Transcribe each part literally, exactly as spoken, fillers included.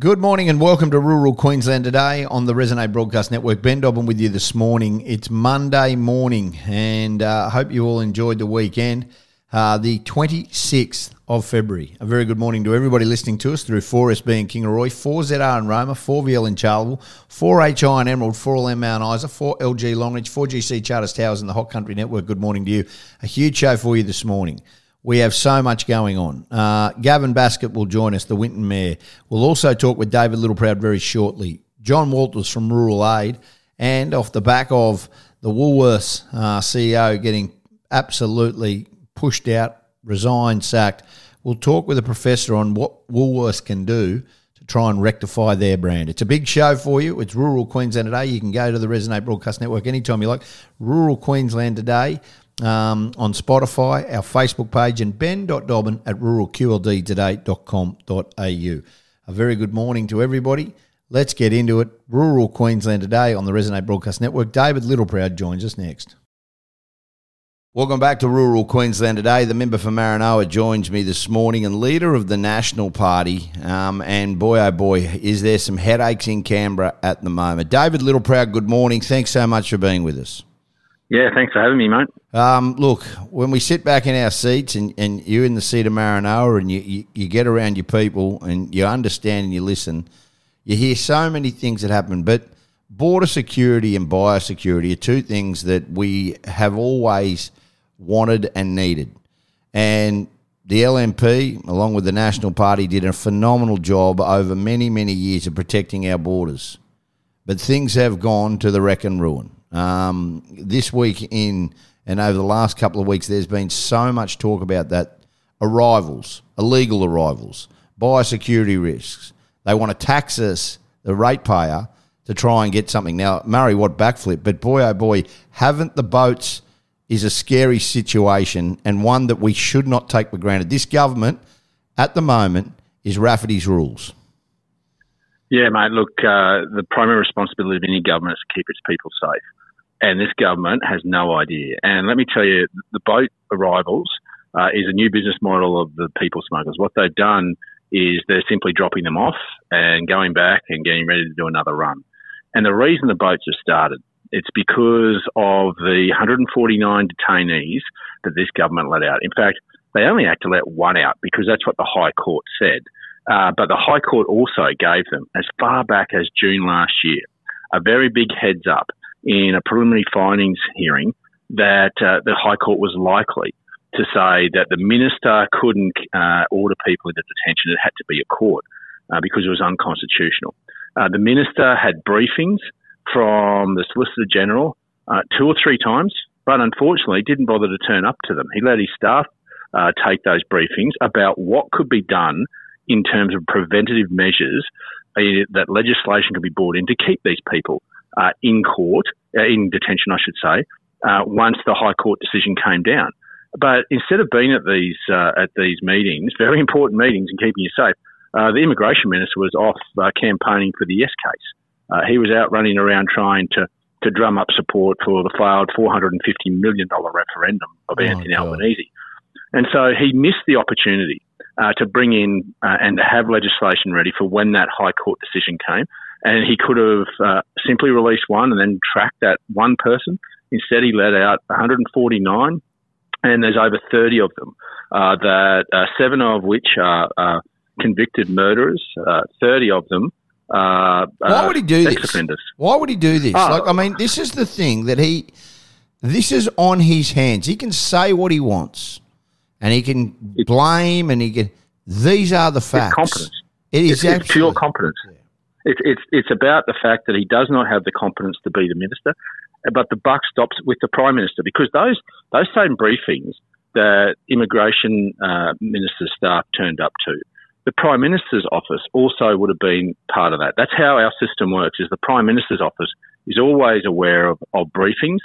Good morning and welcome to Rural Queensland Today on the Resonate Broadcast Network. Ben Dobbin with you this morning. It's Monday morning and I uh, hope you all enjoyed the weekend, uh, the twenty-sixth of February. A very good morning to everybody listening to us through four S B in Kingaroy, four Z R in Roma, four V L in Charleville, four H I in Emerald, four L M Mount Isa, four L G Longreach, four G C Charters Towers and the Hot Country Network. Good morning to you. A huge show for you this morning. We have so much going on. Uh, Gavin Basket will join us, the Winton Mayor. We'll also talk with David Littleproud very shortly. John Walters from Rural Aid, and off the back of the Woolworths uh, C E O getting absolutely pushed out, resigned, sacked, we'll talk with a professor on what Woolworths can do to try and rectify their brand. It's a big show for you. It's Rural Queensland Today. You can go to the Resonate Broadcast Network anytime you like. Rural Queensland Today. Um, on Spotify, our Facebook page, and ben dot dobbin at rural q l d today dot com dot a u. A very good morning to everybody. Let's get into it. Rural Queensland Today on the Resonate Broadcast Network. David Littleproud joins us next. Welcome back to Rural Queensland Today. The member for Maranoa joins me this morning and leader of the National Party. Um, and boy, oh boy, is there some headaches in Canberra at the moment. David Littleproud, good morning. Thanks so much for being with us. Yeah, thanks for having me, mate. Um, look, when we sit back in our seats and, and you're in the seat of Maranoa and you, you, you get around your people and you understand and you listen, you hear so many things that happen. But border security and biosecurity are two things that we have always wanted and needed. And the L N P, along with the National Party, did a phenomenal job over many, many years of protecting our borders. But things have gone to the wreck and ruin. Um, this week in and over the last couple of weeks, there's been so much talk about that. Arrivals, illegal arrivals, biosecurity risks. They want to tax us, the ratepayer, to try and get something. Now, Murray, what backflip, but boy, oh boy, haven't the boats is a scary situation and one that we should not take for granted. This government at the moment is Rafferty's rules. Yeah, mate, look, uh, the primary responsibility of any government is to keep its people safe. And this government has no idea. And let me tell you, the boat arrivals uh, is a new business model of the people smugglers. What they've done is they're simply dropping them off and going back and getting ready to do another run. And the reason the boats have started, it's because of the one hundred forty-nine detainees that this government let out. In fact, they only had to let one out because that's what the High Court said. Uh, but the High Court also gave them, as far back as June last year, a very big heads up in a preliminary findings hearing that uh, the High Court was likely to say that the minister couldn't uh, order people into detention. It had to be a court uh, because it was unconstitutional. Uh, the minister had briefings from the Solicitor General uh, two or three times, but unfortunately didn't bother to turn up to them. He let his staff uh, take those briefings about what could be done in terms of preventative measures uh, that legislation can be brought in to keep these people uh, in court, uh, in detention, I should say, uh, once the High Court decision came down. But instead of being at these uh, at these meetings, very important meetings and keeping you safe, uh, the immigration minister was off uh, campaigning for the Yes case. Uh, he was out running around trying to, to drum up support for the failed four hundred fifty million dollars referendum of oh Anthony Albanese. And so he missed the opportunity Uh, to bring in uh, and to have legislation ready for when that High Court decision came. And he could have uh, simply released one and then tracked that one person. Instead, he let out one hundred forty-nine, and there's over thirty of them, uh, that uh, seven of which are uh, convicted murderers, uh, thirty of them are uh, Why would he do sex this? offenders. Why would he do this? Oh. Like, I mean, this is the thing that he – this is on his hands. He can say what he wants. And he can blame, and he can. These are the facts. It's competence. It is it's, actually, it's pure competence. Yeah. It's it's it's about the fact that he does not have the competence to be the minister, but the buck stops with the prime minister because those those same briefings that immigration uh, minister's staff turned up to, the prime minister's office also would have been part of that. That's how our system works: is the prime minister's office is always aware of, of briefings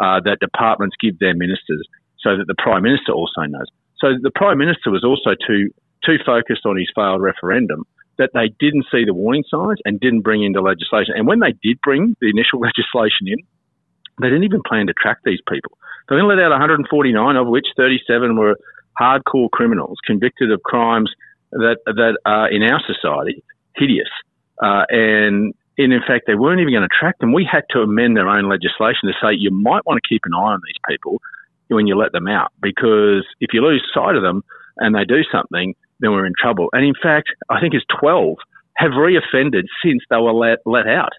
uh, that departments give their ministers, so that the Prime Minister also knows. So the Prime Minister was also too too focused on his failed referendum that they didn't see the warning signs and didn't bring into legislation. And when they did bring the initial legislation in, they didn't even plan to track these people. They only let out one hundred forty-nine, of which thirty-seven were hardcore criminals convicted of crimes that that are in our society hideous. Uh, and, and in fact, they weren't even going to track them. We had to amend their own legislation to say you might want to keep an eye on these people when you let them out, because if you lose sight of them and they do something, then we're in trouble. And in fact, I think it's twelve have reoffended since they were let, let out.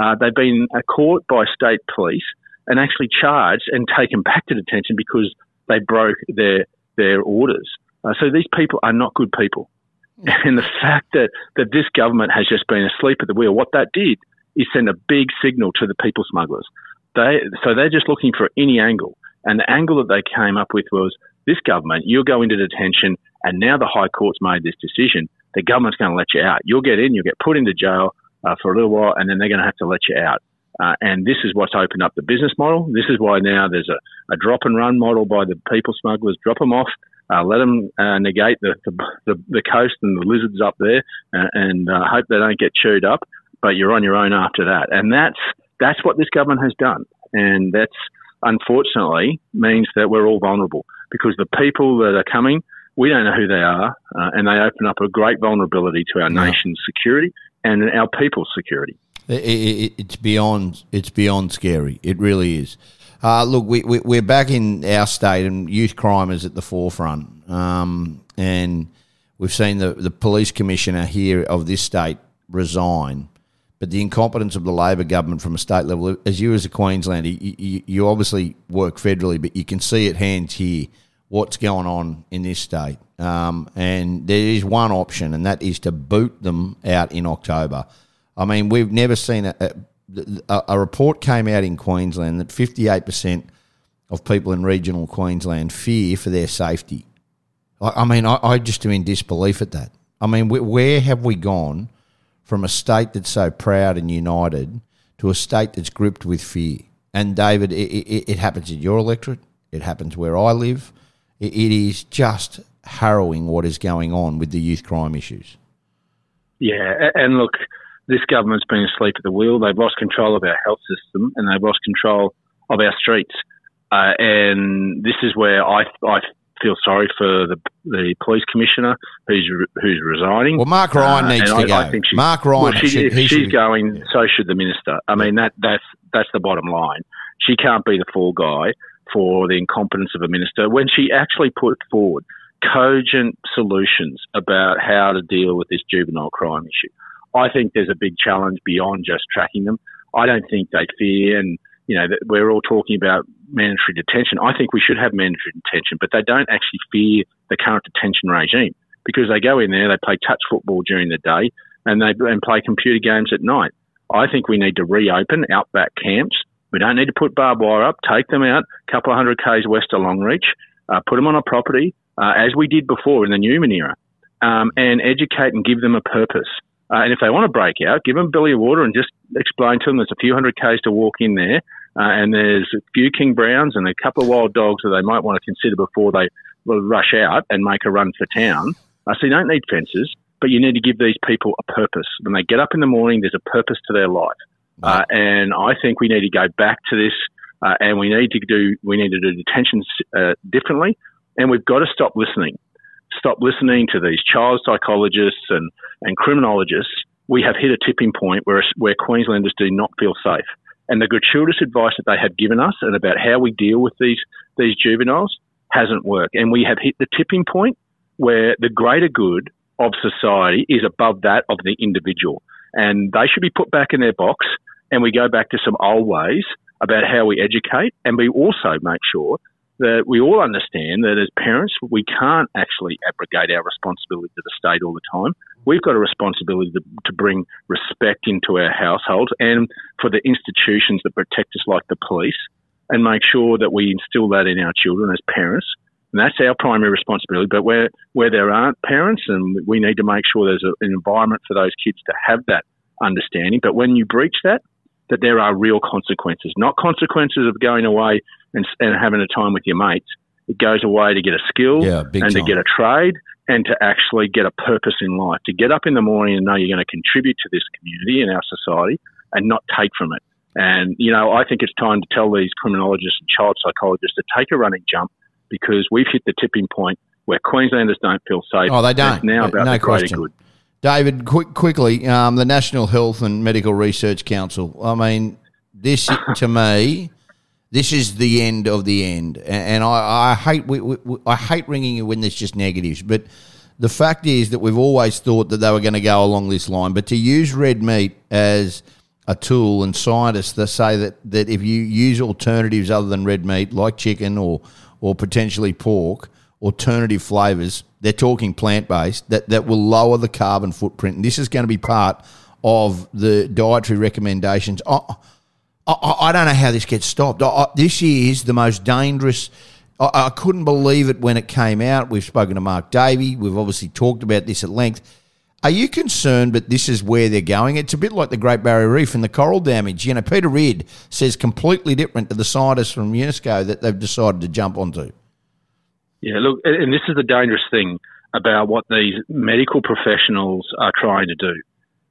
Uh, they've been caught by state police and actually charged and taken back to detention because they broke their their orders. Uh, so these people are not good people. And the fact that, that this government has just been asleep at the wheel, what that did is send a big signal to the people smugglers. They So they're just looking for any angle. And the angle that they came up with was, this government, you'll go into detention, and now the High Court's made this decision. The government's going to let you out. You'll get in, you'll get put into jail uh, for a little while, and then they're going to have to let you out. Uh, and this is what's opened up the business model. This is why now there's a, a drop-and-run model by the people smugglers. Drop them off, uh, let them uh, negate the, the, the, the coast and the lizards up there, uh, and uh, hope they don't get chewed up, but you're on your own after that. And that's that's what this government has done. And that's, unfortunately, means that we're all vulnerable, because the people that are coming, we don't know who they are, uh, and they open up a great vulnerability to our no. nation's security and our people's security. It, it, it's beyond it's beyond scary. It really is. Uh, look, we, we, we're back in our state, and youth crime is at the forefront, um, and we've seen the, the police commissioner here of this state resign. But the incompetence of the Labor government from a state level, as you as a Queenslander, you, you, you obviously work federally, but you can see at hand here what's going on in this state. Um, and there is one option, and that is to boot them out in October. I mean, we've never seen a, a, a report came out in Queensland that fifty-eight percent of people in regional Queensland fear for their safety. I, I mean, I, I just am in disbelief at that. I mean, we, where have we gone from a state that's so proud and united to a state that's gripped with fear? And, David, it, it, it happens in your electorate. It happens where I live. It, it is just harrowing what is going on with the youth crime issues. Yeah, and look, this government's been asleep at the wheel. They've lost control of our health system, and they've lost control of our streets. Uh, and this is where I, I feel sorry for the the police commissioner who's who's resigning. Well, Mark Ryan uh, needs to I, go. I think she, Mark Ryan, well, she, should, if she's should, going, yeah. So should the minister. I mean, that that's that's the bottom line. She can't be the fall guy for the incompetence of a minister when she actually put forward cogent solutions about how to deal with this juvenile crime issue. I think there's a big challenge beyond just tracking them. I don't think they fear, and you know, that we're all talking about mandatory detention. I think we should have mandatory detention, but they don't actually fear the current detention regime, because they go in there, they play touch football during the day, and they and play computer games at night. I think we need to reopen outback camps. We don't need to put barbed wire up. Take them out a couple of hundred k's west of Longreach, uh, put them on a property, uh, as we did before in the Newman era, um, and educate and give them a purpose. Uh, and if they want to break out, give them a billy of water and just explain to them there's a few hundred k's to walk in there, uh, and there's a few king browns and a couple of wild dogs that they might want to consider before they rush out and make a run for town. Uh, so you don't need fences, but you need to give these people a purpose. When they get up in the morning, there's a purpose to their life. Uh, and I think we need to go back to this, uh, and we need to do we need to do detentions uh, differently, and we've got to stop listening. Stop listening to these child psychologists and, and criminologists. We have hit a tipping point where where Queenslanders do not feel safe. And the gratuitous advice that they have given us and about how we deal with these, these juveniles hasn't worked. And we have hit the tipping point where the greater good of society is above that of the individual. And they should be put back in their box, and we go back to some old ways about how we educate, and we also make sure that we all understand that as parents, we can't actually abrogate our responsibility to the state all the time. We've got a responsibility to, to bring respect into our households and for the institutions that protect us, like the police, and make sure that we instill that in our children as parents. And that's our primary responsibility. But where, where there aren't parents, and we need to make sure there's a, an environment for those kids to have that understanding. But when you breach that, that there are real consequences, not consequences of going away and, and having a time with your mates. It goes away to get a skill yeah, big and time. To get a trade and to actually get a purpose in life, to get up in the morning and know you're going to contribute to this community and our society and not take from it. And, you know, I think it's time to tell these criminologists and child psychologists to take a running jump, because we've hit the tipping point where Queenslanders don't feel safe. Oh, they don't. It's now about no the greater good. David, quick, quickly, um, the National Health and Medical Research Council. I mean, this to me, this is the end of the end. And, and I, I hate we, we, I hate ringing you when there's just negatives. But the fact is that we've always thought that they were going to go along this line. But to use red meat as a tool, and scientists they say that, that if you use alternatives other than red meat, like chicken or or potentially pork, alternative flavours, they're talking plant-based, that, that will lower the carbon footprint. And this is going to be part of the dietary recommendations. I, I, I don't know how this gets stopped. I, I, this is the most dangerous. I, I couldn't believe it when it came out. We've spoken to Mark Davey. We've obviously talked about this at length. Are you concerned that this is where they're going? It's a bit like the Great Barrier Reef and the coral damage. You know, Peter Reid says completely different to the scientists from UNESCO that they've decided to jump onto. Yeah, look, and this is the dangerous thing about what these medical professionals are trying to do.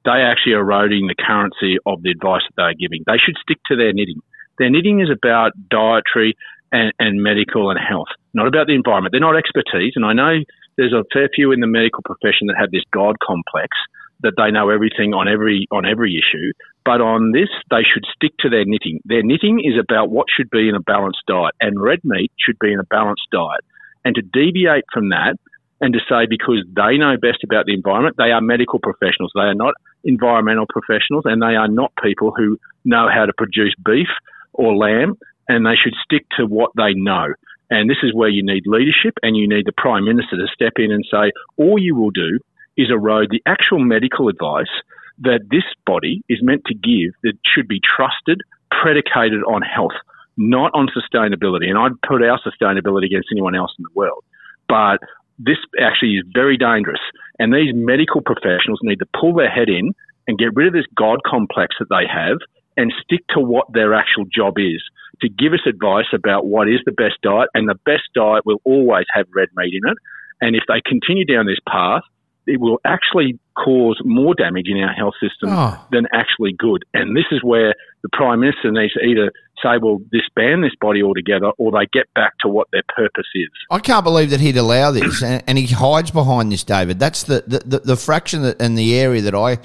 They actually are eroding the currency of the advice that they're giving. They should stick to their knitting. Their knitting is about dietary and, and medical and health, not about the environment. They're not expertise, and I know there's a fair few in the medical profession that have this God complex that they know everything on every on every issue, but on this, they should stick to their knitting. Their knitting is about what should be in a balanced diet, and red meat should be in a balanced diet. And to deviate from that and to say because they know best about the environment, they are medical professionals. They are not environmental professionals, and they are not people who know how to produce beef or lamb, and they should stick to what they know. And this is where you need leadership and you need the Prime Minister to step in and say, all you will do is erode the actual medical advice that this body is meant to give that should be trusted, predicated on health, not on sustainability. And I'd put our sustainability against anyone else in the world. But this actually is very dangerous. And these medical professionals need to pull their head in and get rid of this God complex that they have and stick to what their actual job is, to give us advice about what is the best diet. And the best diet will always have red meat in it. And if they continue down this path, it will actually cause more damage in our health system oh. than actually good. And this is where the Prime Minister needs to either say, well, disband this body altogether, or they get back to what their purpose is. I can't believe that he'd allow this, and, and he hides behind this, David. That's the, the, the, the fraction that, and the area that I,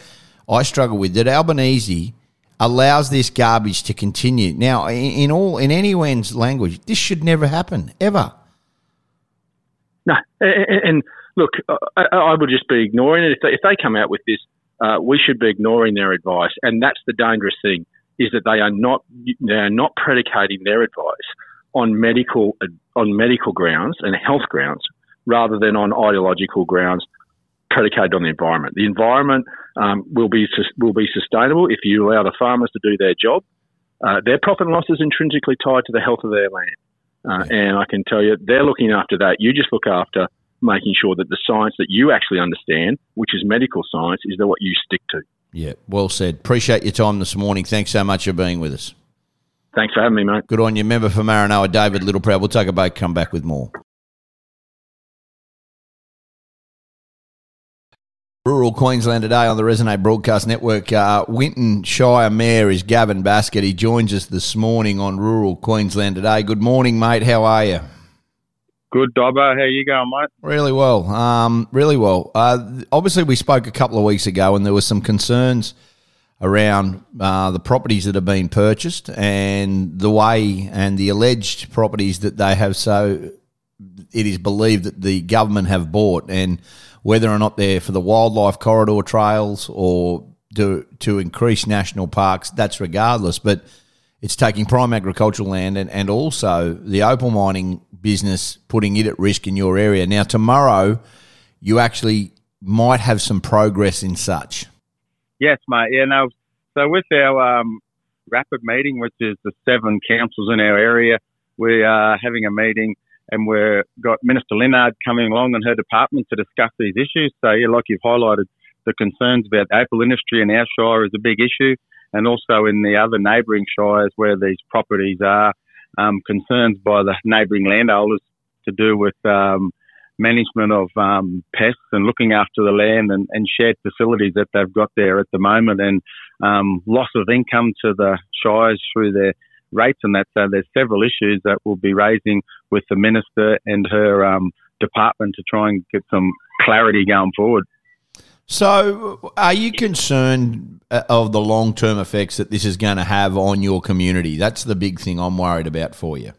I struggle with, that Albanese allows this garbage to continue. Now, in, in all in anyone's language, this should never happen, ever. No, and... and Look, I, I would just be ignoring it. If they, if they come out with this, uh, we should be ignoring their advice. And that's the dangerous thing, is that they are not they are not predicating their advice on medical on medical grounds and health grounds, rather than on ideological grounds predicated on the environment. The environment um, will be will be sustainable if you allow the farmers to do their job. Uh, their profit and loss is intrinsically tied to the health of their land. Uh, and I can tell you, they're looking after that. You just look after making sure that the science that you actually understand, which is medical science, is what you stick to. Yeah, well said. Appreciate your time this morning. Thanks so much for being with us. Thanks for having me, mate. Good on you. Member for Maranoa, David Littleproud. We'll take a break, come back with more. Rural Queensland Today on the Resonate Broadcast Network. Uh, Winton Shire Mayor is Gavin Basket. He joins us this morning on Rural Queensland Today. Good morning, mate. How are you? Good, Dobbo. How you going, mate? Really well. Um, really well. Uh, obviously, we spoke a couple of weeks ago and there were some concerns around uh, the properties that have been purchased and the way and the alleged properties that they have, so it is believed that the government have bought, and whether or not they're for the wildlife corridor trails or to, to increase national parks, that's regardless. But it's taking prime agricultural land and, and also the opal mining business, putting it at risk in your area. Now, tomorrow, you actually might have some progress in such. Yes, mate. Yeah, no. So with our um, rapid meeting, which is the seven councils in our area, we are having a meeting and we've got Minister Linnard coming along and her department to discuss these issues. So, yeah, like you've highlighted, the concerns about the opal industry in our shire is a big issue. And also in the other neighbouring shires where these properties are, um, concerns by the neighbouring landowners to do with um, management of um, pests and looking after the land and, and shared facilities that they've got there at the moment, and um, loss of income to the shires through their rates and that. So there's several issues that we'll be raising with the Minister and her um, department to try and get some clarity going forward. So are you concerned of the long-term effects that this is going to have on your community? That's the big thing I'm worried about for you.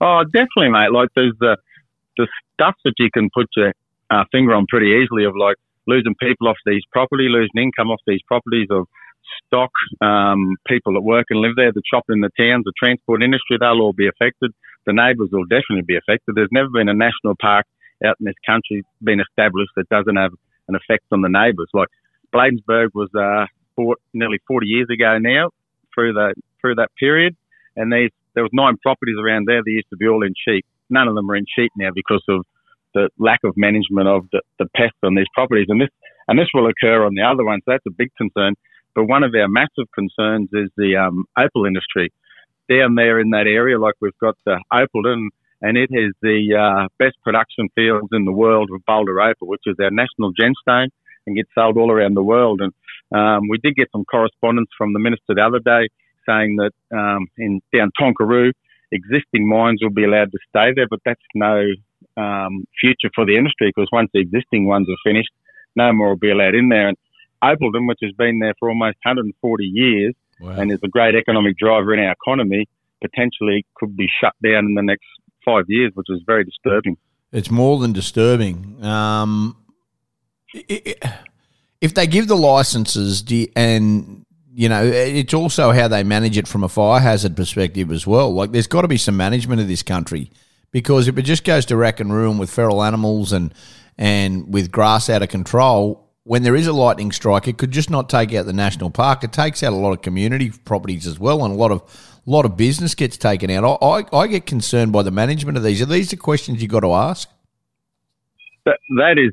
Oh, definitely, mate. Like, there's the, the stuff that you can put your uh, finger on pretty easily of, like, losing people off these property, losing income off these properties, of stock, um, people that work and live there, the shopping in the towns, the transport industry, they'll all be affected. The neighbours will definitely be affected. There's never been a national park out in this country been established that doesn't have an effect on the neighbours. Like, Bladensburg was uh, bought nearly forty years ago now through the through that period, and these there was nine properties around there that used to be all in sheep. None of them are in sheep now because of the lack of management of the, the pests on these properties. And this and this will occur on the other ones. So that's a big concern. But one of our massive concerns is the um, opal industry. Down there in that area, like, we've got the Opalton, and it is the uh, best production fields in the world of boulder opal, which is our national gemstone and gets sold all around the world. And um, we did get some correspondence from the minister the other day saying that um, in down Tonkaroo, existing mines will be allowed to stay there, but that's no um, future for the industry, because once the existing ones are finished, no more will be allowed in there. And Opalton, which has been there for almost one hundred forty years, wow, and is a great economic driver in our economy, potentially could be shut down in the next five years, which is very disturbing. It's more than disturbing. Um, it, it, if they give the licences, do you, and, you know, it's also how they manage it from a fire hazard perspective as well. Like, there's got to be some management of this country, because if it just goes to rack and ruin with feral animals and, and with grass out of control, when there is a lightning strike, it could just not take out the national park. It takes out a lot of community properties as well, and a lot of a lot of business gets taken out. I, I, I get concerned by the management of these. Are these the questions you've got to ask? That, that is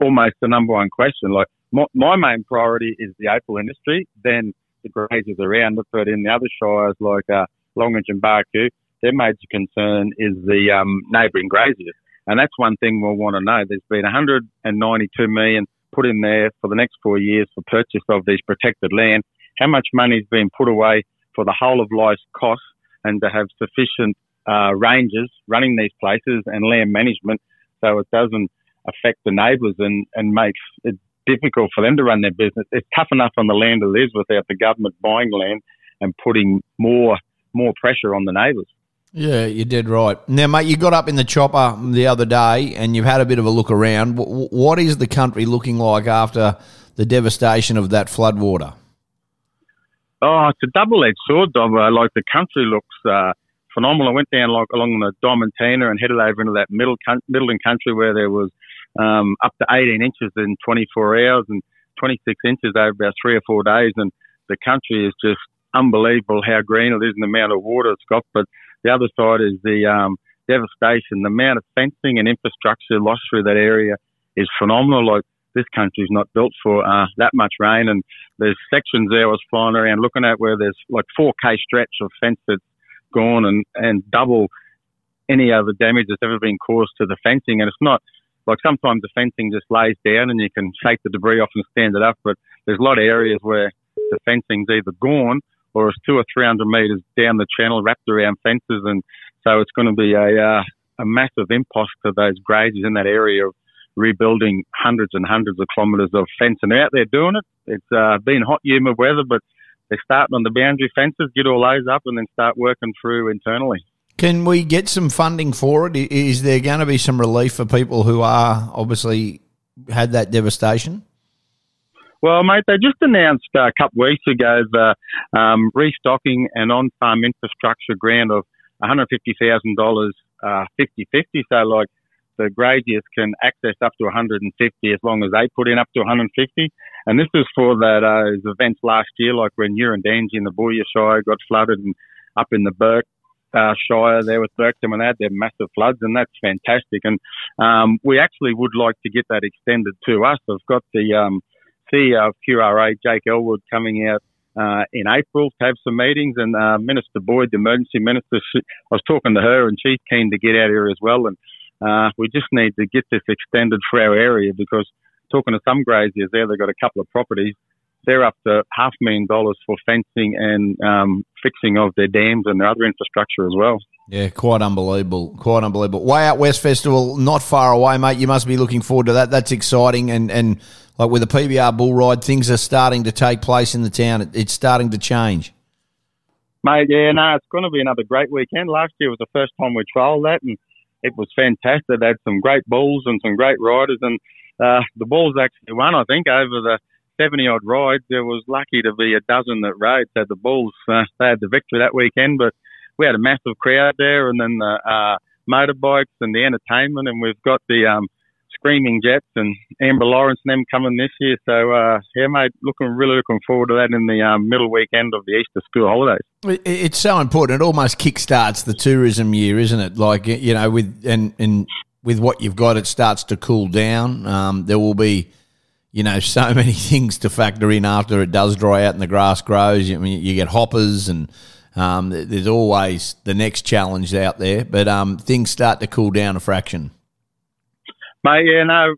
almost the number one question. Like, my, my main priority is the opal industry, then the grazers around it. But in the other shires, like uh, Longreach and Barcoo, their major concern is the um, neighbouring graziers. And that's one thing we'll want to know. There's been one hundred ninety-two million dollars put in there for the next four years for purchase of these protected land. How much money is being put away for the whole of life costs, and to have sufficient uh, ranges running these places and land management so it doesn't affect the neighbours and, and makes it difficult for them to run their business. It's tough enough on the land it is without the government buying land and putting more more pressure on the neighbours. Yeah, you're dead right. Now, mate, you got up in the chopper the other day and you've had a bit of a look around. What is the country looking like after the devastation of that floodwater? Oh, it's a double-edged sword, Dom. Like, the country looks uh, phenomenal. I went down like along the Diamantina and headed over into that middle con- middle country where there was um, up to eighteen inches in twenty-four hours and twenty-six inches over about three or four days. And the country is just unbelievable how green it is and the amount of water it's got. But the other side is the um, devastation. The amount of fencing and infrastructure lost through that area is phenomenal. Like, this country's not built for uh, that much rain, and there's sections there I was flying around looking at where there's like four K stretch of fence that's gone and, and double any other damage that's ever been caused to the fencing. And it's not like sometimes the fencing just lays down and you can shake the debris off and stand it up, but there's a lot of areas where the fencing's either gone or it's two or three hundred metres down the channel wrapped around fences. And so it's going to be a, uh, a massive impost to those grazers in that area of rebuilding hundreds and hundreds of kilometres of fence, and they're out there doing it. It's uh, been hot, humid weather, but they're starting on the boundary fences, get all those up, and then start working through internally. Can we get some funding for it? Is there going to be some relief for people who are obviously had that devastation? Well, mate, they just announced uh, a couple of weeks ago the um, restocking and on-farm infrastructure grant of one hundred fifty thousand dollars, uh, fifty-fifty, so like the graziers can access up to one hundred fifty as long as they put in up to one hundred fifty. And this is for that, uh, those events last year, like when Urundangi in the Booya Shire got flooded, and up in the Burke uh, Shire there with Burkton, when they had their massive floods, and that's fantastic. And um, we actually would like to get that extended to us. I've got the um, C E O of Q R A, Jake Elwood, coming out uh, in April to have some meetings, and uh, Minister Boyd, the emergency minister, she, I was talking to her, and she's keen to get out here as well. And Uh, we just need to get this extended for our area, because talking to some graziers there, they've got a couple of properties they're up to half a million dollars for fencing and um, fixing of their dams and their other infrastructure as well. Yeah, quite unbelievable, quite unbelievable. Way Out West Festival, not far away, mate. You must be looking forward to that. That's exciting. And, and like with the P B R bull ride, things are starting to take place in the town. It, it's starting to change. Mate, yeah, no, it's going to be another great weekend. Last year was the first time we trialled that, and it was fantastic. They had some great bulls and some great riders, and uh, the bulls actually won, I think, over the seventy-odd rides. There was lucky to be a dozen that rode, so the bulls, uh, they had the victory that weekend, but we had a massive crowd there, and then the uh, motorbikes and the entertainment, and we've got the um, Screaming Jets and Amber Lawrence and them coming this year. So, uh, yeah, mate, looking really looking forward to that in the um, middle weekend of the Easter school holidays. It's so important. It almost kickstarts the tourism year, isn't it? Like, you know, with and, and with what you've got, it starts to cool down. Um, there will be, you know, so many things to factor in after it does dry out and the grass grows. I mean, you get hoppers and... Um, there's always the next challenge out there, but um, things start to cool down a fraction. Mate, yeah, no,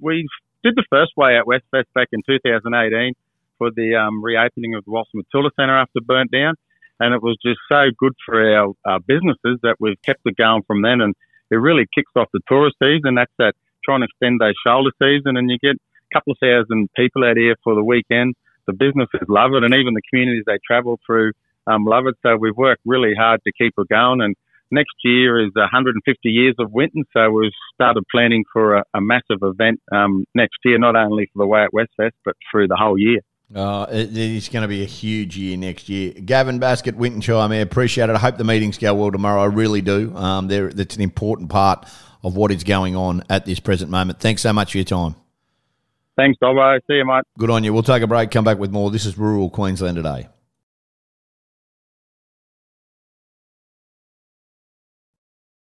we did the first Way Out West Fest back in two thousand eighteen for the um, reopening of the Walsh Matilda Centre after burnt down, and it was just so good for our, our businesses that we've kept it going from then, and it really kicks off the tourist season. That's that trying to extend their shoulder season, and you get a couple of thousand people out here for the weekend. The businesses love it, and even the communities they travel through Um, love it. So we've worked really hard to keep it going, and next year is one hundred fifty years of Winton, so we've started planning for a, a massive event um, next year, not only for the Way Out West Fest, but through the whole year. Uh, it, it's going to be a huge year next year. Gavin Basket, Winton Shire Mayor, appreciate it. I hope the meetings go well tomorrow. I really do. Um, that's an important part of what is going on at this present moment. Thanks so much for your time. Thanks, Dobbo. See you, mate. Good on you. We'll take a break, come back with more. This is Rural Queensland Today.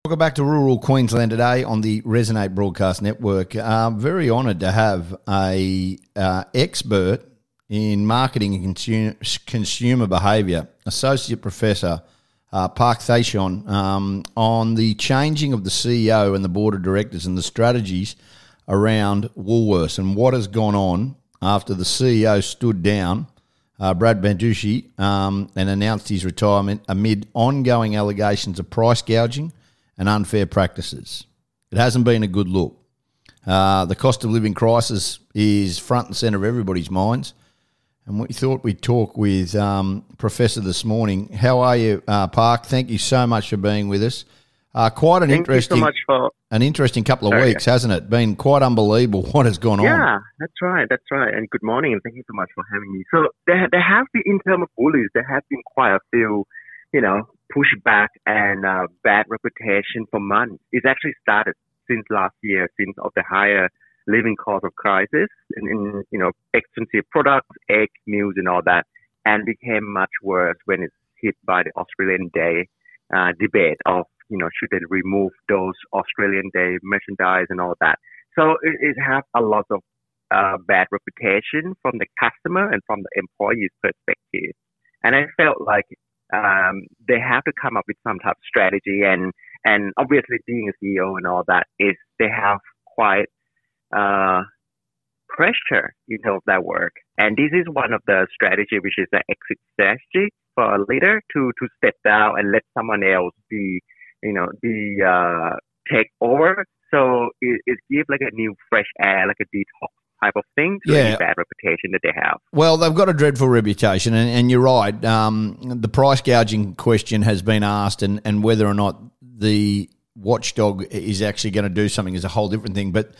Welcome back to Rural Queensland Today on the Resonate Broadcast Network. Uh, very honoured to have a uh, expert in marketing and consumer, consumer behaviour, Associate Professor uh, Park Thachon, um, on the changing of the C E O and the Board of Directors and the strategies around Woolworths and what has gone on after the C E O stood down, uh, Brad Banducci, um, and announced his retirement amid ongoing allegations of price gouging and unfair practices. It hasn't been a good look. Uh, the cost of living crisis is front and centre of everybody's minds. And we thought we'd talk with um, Professor this morning. How are you, uh, Park? Thank you so much for being with us. Uh, quite an Thank interesting, you so much for, an interesting couple of sorry. weeks, hasn't it? Been quite unbelievable what has gone yeah, on. Yeah, that's right, that's right. And good morning, and thank you so much for having me. So there, there have been, in terms of bullies, there have been quite a few, you know, pushback and uh, bad reputation for months. It's actually started since last year, since of the higher living cost of crisis and, and, you know, expensive products, egg, meals and all that, and became much worse when it's hit by the Australian Day uh, debate of, you know, should they remove those Australian Day merchandise and all that. So it, it has a lot of uh, bad reputation from the customer and from the employee's perspective. And I felt like Um, they have to come up with some type of strategy, and, and obviously being a C E O and all that is they have quite uh, pressure in terms of that work. And this is one of the strategy, which is the exit strategy for a leader to, to step down and let someone else be, you know, be uh, take over. So it, it gives like a new fresh air, like a detox type of thing to yeah. the bad reputation that they have. Well, they've got a dreadful reputation, and, and you're right. Um, the price gouging question has been asked, and, and whether or not the watchdog is actually going to do something is a whole different thing. But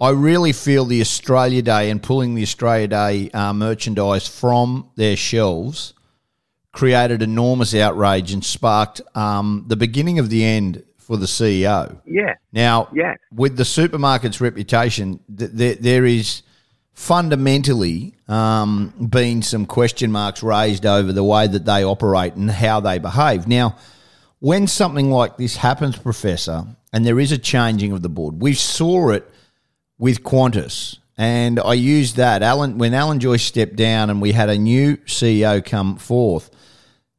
I really feel the Australia Day and pulling the Australia Day uh, merchandise from their shelves created enormous outrage and sparked um, the beginning of the end for the C E O. Yeah. Now, yeah. with the supermarket's reputation, th- there, there is fundamentally um, been some question marks raised over the way that they operate and how they behave. Now, when something like this happens, Professor, and there is a changing of the board, we saw it with Qantas, and I used that. Alan, when Alan Joyce stepped down and we had a new C E O come forth,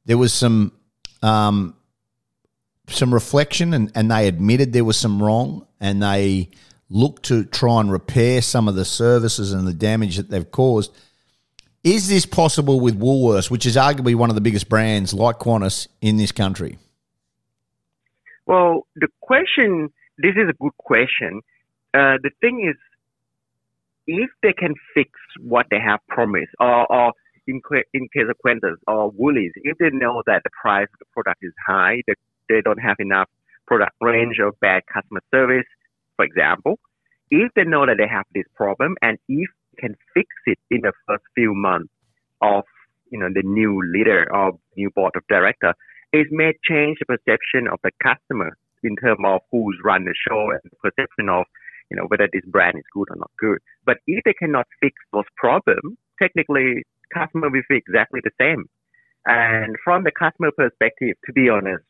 there was some... Um, some reflection and, and they admitted there was some wrong, and they looked to try and repair some of the services and the damage that they've caused. Is this possible with Woolworths, which is arguably one of the biggest brands like Qantas in this country? Well, the question, this is a good question. Uh, the thing is, if they can fix what they have promised, or, or in, in case of Qantas or Woolies, if they know that the price of the product is high, that they don't have enough product range or bad customer service, for example, if they know that they have this problem and if can fix it in the first few months of, you know, the new leader or new board of director, it may change the perception of the customer in terms of who's run the show and the perception of, you know, whether this brand is good or not good. But if they cannot fix those problems, technically, customer will feel exactly the same. And from the customer perspective, to be honest,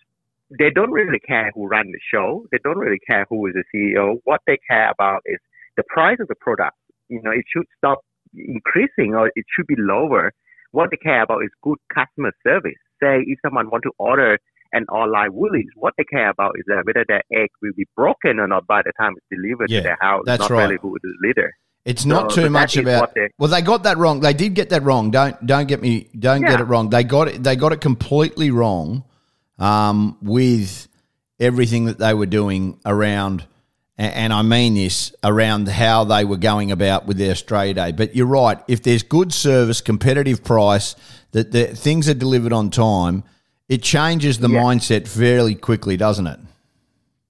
they don't really care who run the show. They don't really care who is the C E O. What they care about is the price of the product. You know, it should stop increasing or it should be lower. What they care about is good customer service. Say if someone wants to order an online Woolies, what they care about is that whether their egg will be broken or not by the time it's delivered yeah, to their house. That's not right. Really who is the leader. It's so, not too much about. Well, they got that wrong. They did get that wrong. Don't don't get me. Don't yeah. get it wrong. They got it. They got it completely wrong um, with everything that they were doing around. And I mean this, around how they were going about with their Australia Day. But you're right, if there's good service, competitive price, that the things are delivered on time, it changes the yes. mindset fairly quickly, doesn't it?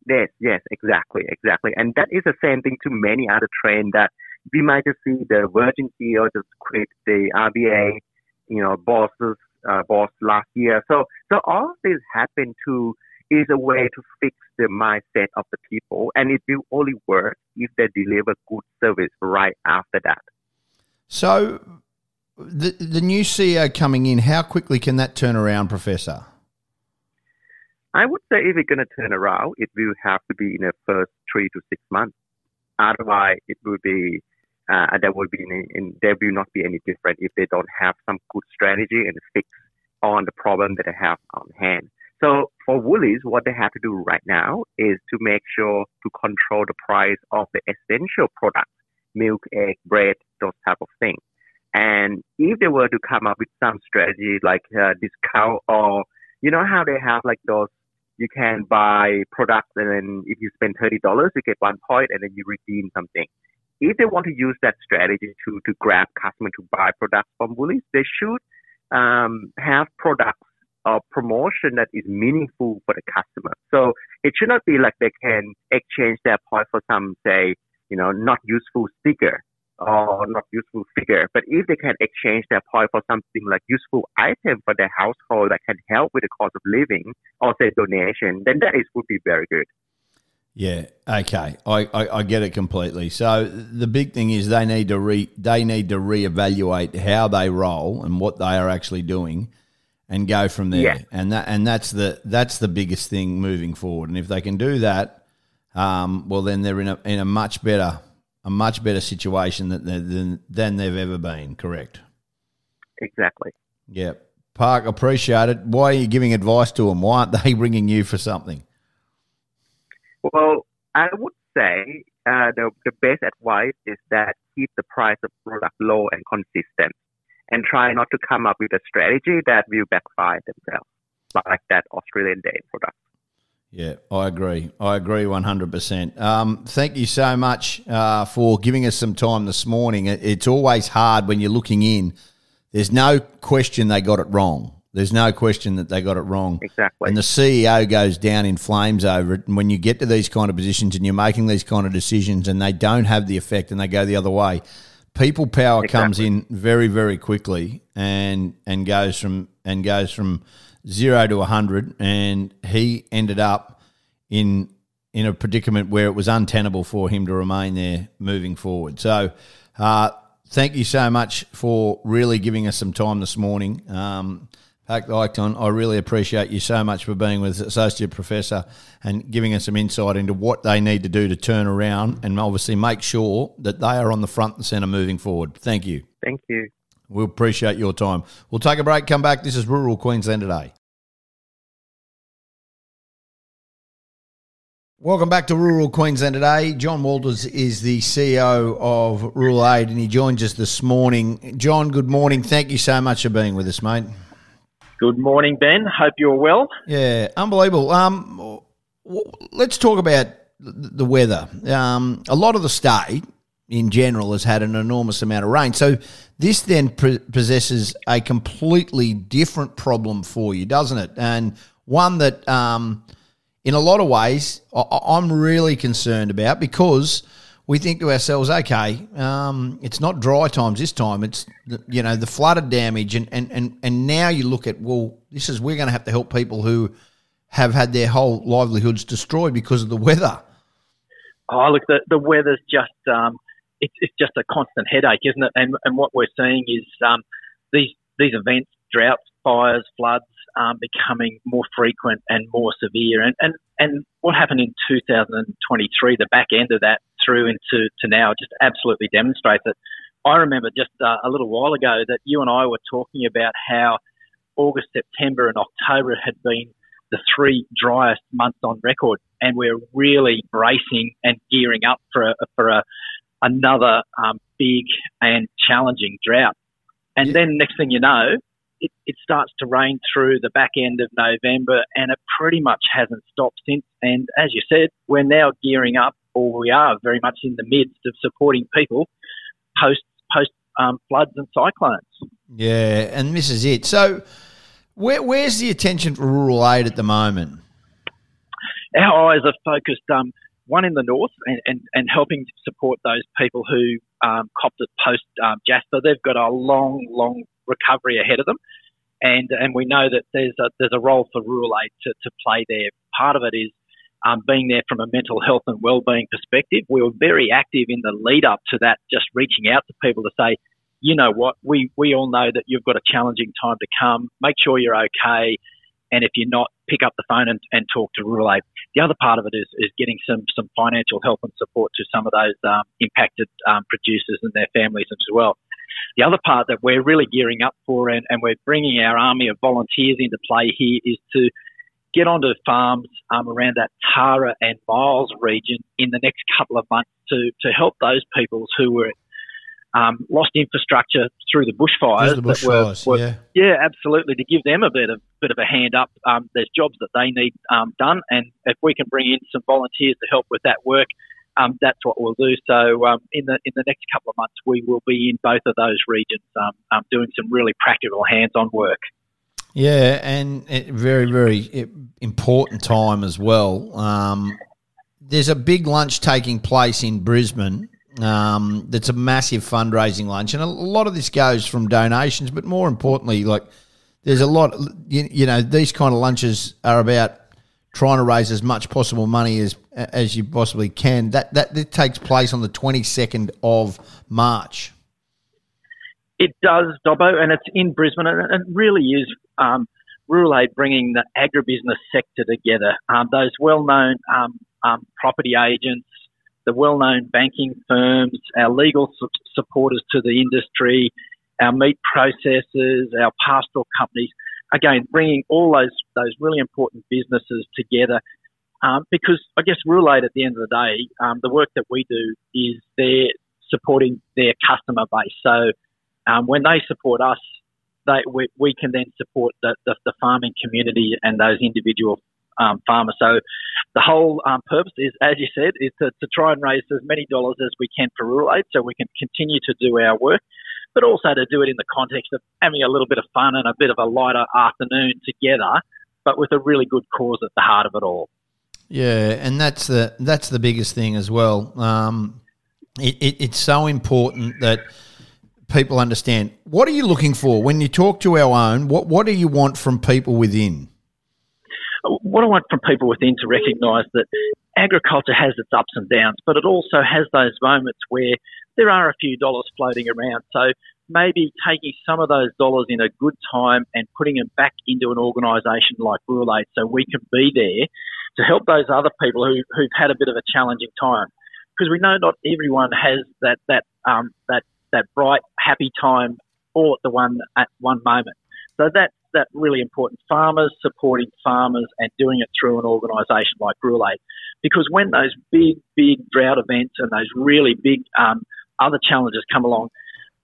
Yes, yes, exactly, exactly. And that is the same thing to many other trends that we might just see the Virgin C E O just quit, the R B A, you know, bosses, uh, boss last year. So, so all this happened to is a way to fix the mindset of the people, and it will only work if they deliver good service right after that. So the the new C E O coming in, how quickly can that turn around, Professor? I would say if it's going to turn around, it will have to be in the first three to six months. Otherwise, it will be uh, there will be in, in, there will not be any different if they don't have some good strategy and fix on the problem that they have on hand. So for Woolies, what they have to do right now is to make sure to control the price of the essential products, milk, egg, bread, those type of things. And if they were to come up with some strategy like uh, discount or, you know how they have like those, you can buy products and then if you spend thirty dollars, you get one point and then you redeem something. If they want to use that strategy to, to grab customers to buy products from Woolies, they should um, have products or promotion that is meaningful for the customer. So it should not be like they can exchange their point for some, say, you know, not useful sticker or not useful figure. But if they can exchange their point for something like useful item for their household that can help with the cost of living or say donation, then that is would be very good. Yeah, okay. I, I, I get it completely. So the big thing is they need to re they need to reevaluate how they roll and what they are actually doing. And go from there, yeah. and that and that's the that's the biggest thing moving forward. And if they can do that, um, well, then they're in a in a much better a much better situation than than than they've ever been. Correct. Exactly. Yeah, Park, appreciate it. Why are you giving advice to them? Why aren't they ringing you for something? Well, I would say uh, the the best advice is that keep the price of product low and consistent. And try not to come up with a strategy that will backfire themselves, like that Australian Day product. Yeah, I agree. I agree one hundred percent. Um, thank you so much uh, for giving us some time this morning. It's always hard when you're looking in. There's no question they got it wrong. There's no question that they got it wrong. Exactly. And the C E O goes down in flames over it. And when you get to these kind of positions and you're making these kind of decisions and they don't have the effect and they go the other way, people power exactly. comes in very, very quickly and and goes from and goes from zero to a hundred, and he ended up in in a predicament where it was untenable for him to remain there moving forward. So, uh, thank you so much for really giving us some time this morning, um, Park the Icon. I really appreciate you so much for being with us, Associate Professor, and giving us some insight into what they need to do to turn around and obviously make sure that they are on the front and centre moving forward. Thank you. Thank you. We appreciate your time. We'll take a break, come back. This is Rural Queensland Today. Welcome back to Rural Queensland Today. John Walters is the C E O of Rural Aid and he joins us this morning. John, good morning. Thank you so much for being with us, mate. Good morning, Ben. Hope you're well. Yeah, unbelievable. Um, let's talk about the weather. Um, a lot of the state in general has had an enormous amount of rain. So this then pre- possesses a completely different problem for you, doesn't it? And one that... Um, in a lot of ways, I'm really concerned about because we think to ourselves, okay, um, it's not dry times this time. It's, the, you know, the flooded damage. And, and, and, and now you look at, well, this is we're going to have to help people who have had their whole livelihoods destroyed because of the weather. Oh, look, the, the weather's just um, – it's, it's just a constant headache, isn't it? And and what we're seeing is um, these these events, droughts, fires, floods, Um, becoming more frequent and more severe. And, and and what happened in two thousand twenty-three, the back end of that through into to now just absolutely demonstrates it. I remember just uh, a little while ago that you and I were talking about how August, September and October had been the three driest months on record, and we're really bracing and gearing up for, a, for a, another um, big and challenging drought. And then next thing you know, It, it starts to rain through the back end of November and it pretty much hasn't stopped since. And as you said, we're now gearing up, or we are very much in the midst of supporting people post post um, floods and cyclones. Yeah, and this is it. So where, where's the attention for Rural Aid at the moment? Our eyes are focused, um, one in the north and, and, and helping support those people who um, copped it post um, Jasper. They've got a long, long recovery ahead of them, and and we know that there's a there's a role for Rural Aid to, to play there. Part of it is um, being there from a mental health and wellbeing perspective. We were very active in the lead up to that, just reaching out to people to say, you know what, we we all know that you've got a challenging time to come. Make sure you're okay, and if you're not, pick up the phone and, and talk to Rural Aid. The other part of it is is getting some some financial help and support to some of those um, impacted um, producers and their families as well. The other part that we're really gearing up for, and, and we're bringing our army of volunteers into play here, is to get onto farms um, around that Tara and Miles region in the next couple of months to, to help those people who were um, lost infrastructure through the bushfires. The bushfires that were, were, yeah. yeah, absolutely, to give them a bit of bit of a hand up. Um, there's jobs that they need um, done, and if we can bring in some volunteers to help with that work, Um, that's what we'll do. So um, in the in the next couple of months, we will be in both of those regions um, um, doing some really practical hands-on work. Yeah, and a very, very important time as well. Um, there's a big lunch taking place in Brisbane um, that's a massive fundraising lunch, and a lot of this goes from donations, but more importantly, like there's a lot, you, you know, these kind of lunches are about trying to raise as much possible money as as you possibly can. That that, that takes place on the twenty-second of March. It does, Dobbo, and it's in Brisbane. And it really is um, Rural Aid bringing the agribusiness sector together. Um, those well-known um, um, property agents, the well-known banking firms, our legal su- supporters to the industry, our meat processors, our pastoral companies. Again, bringing all those those really important businesses together, um, because I guess Rural Aid at the end of the day, um, the work that we do is they're supporting their customer base. So um, when they support us, they we, we can then support the, the, the farming community and those individual um, farmers. So the whole um, purpose is, as you said, is to, to try and raise as many dollars as we can for Rural Aid, so we can continue to do our work, but also to do it in the context of having a little bit of fun and a bit of a lighter afternoon together, but with a really good cause at the heart of it all. Yeah, and that's the that's the biggest thing as well. Um, it, it, it's so important that people understand. What are you looking for when you talk to our own? What what do you want from people within? What I want from people within to recognise that agriculture has its ups and downs, but it also has those moments where there are a few dollars floating around. So maybe taking some of those dollars in a good time and putting them back into an organisation like Rural Aid, so we can be there to help those other people who, who've had a bit of a challenging time. Because we know not everyone has that that um, that that bright, happy time all at the one at one moment. So that that really important, farmers supporting farmers and doing it through an organisation like Rural Aid. Because when those big, big drought events and those really big um, other challenges come along,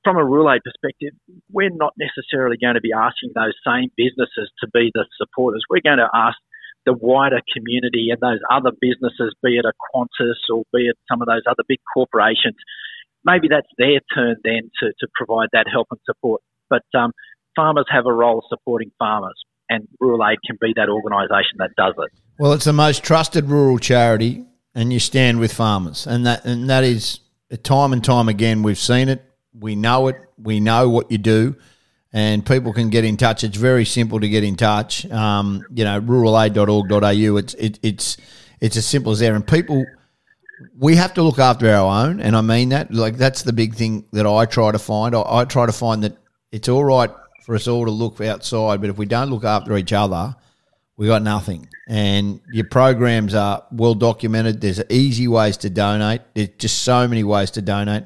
from a Rural Aid perspective, we're not necessarily going to be asking those same businesses to be the supporters. We're going to ask the wider community and those other businesses, be it a Qantas or be it some of those other big corporations, maybe that's their turn then to, to provide that help and support. But um, farmers have a role supporting farmers, and Rural Aid can be that organisation that does it. Well, it's the most trusted rural charity, and you stand with farmers. And that and that is time and time again, we've seen it, we know it, we know what you do, and people can get in touch. It's very simple to get in touch. Um, you know, rural aid dot org dot a u, it's, it, it's, it's as simple as there. And people... we have to look after our own, and I mean that. Like, that's the big thing that I try to find. I, I try to find that it's all right for us all to look outside, but if we don't look after each other, we got nothing. And your programs are well documented. There's easy ways to donate. There's just so many ways to donate,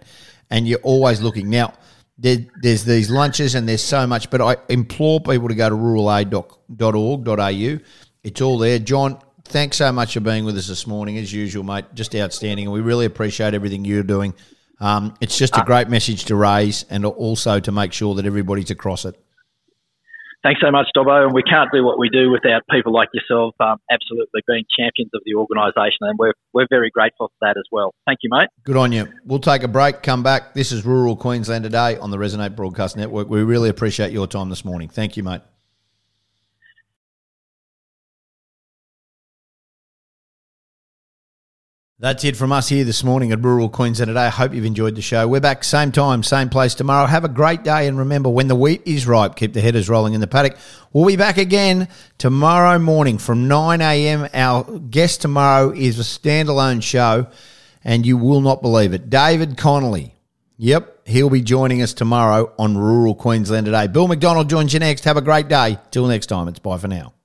and you're always looking. Now, there, there's these lunches and there's so much, but I implore people to go to rural aid dot org dot a u. It's all there. John, thanks so much for being with us this morning, as usual, mate. Just outstanding, and we really appreciate everything you're doing. Um, it's just a great message to raise and also to make sure that everybody's across it. Thanks so much, Dobbo, and we can't do what we do without people like yourself um, absolutely being champions of the organisation, and we're, we're very grateful for that as well. Thank you, mate. Good on you. We'll take a break, come back. This is Rural Queensland Today on the Resonate Broadcast Network. We really appreciate your time this morning. Thank you, mate. That's it from us here this morning at Rural Queensland Today. I hope you've enjoyed the show. We're back same time, same place tomorrow. Have a great day, and remember, when the wheat is ripe, keep the headers rolling in the paddock. We'll be back again tomorrow morning from nine a m. Our guest tomorrow is a standalone show, and you will not believe it. David Connolly. Yep, he'll be joining us tomorrow on Rural Queensland Today. Bill McDonald joins you next. Have a great day. Till next time, it's bye for now.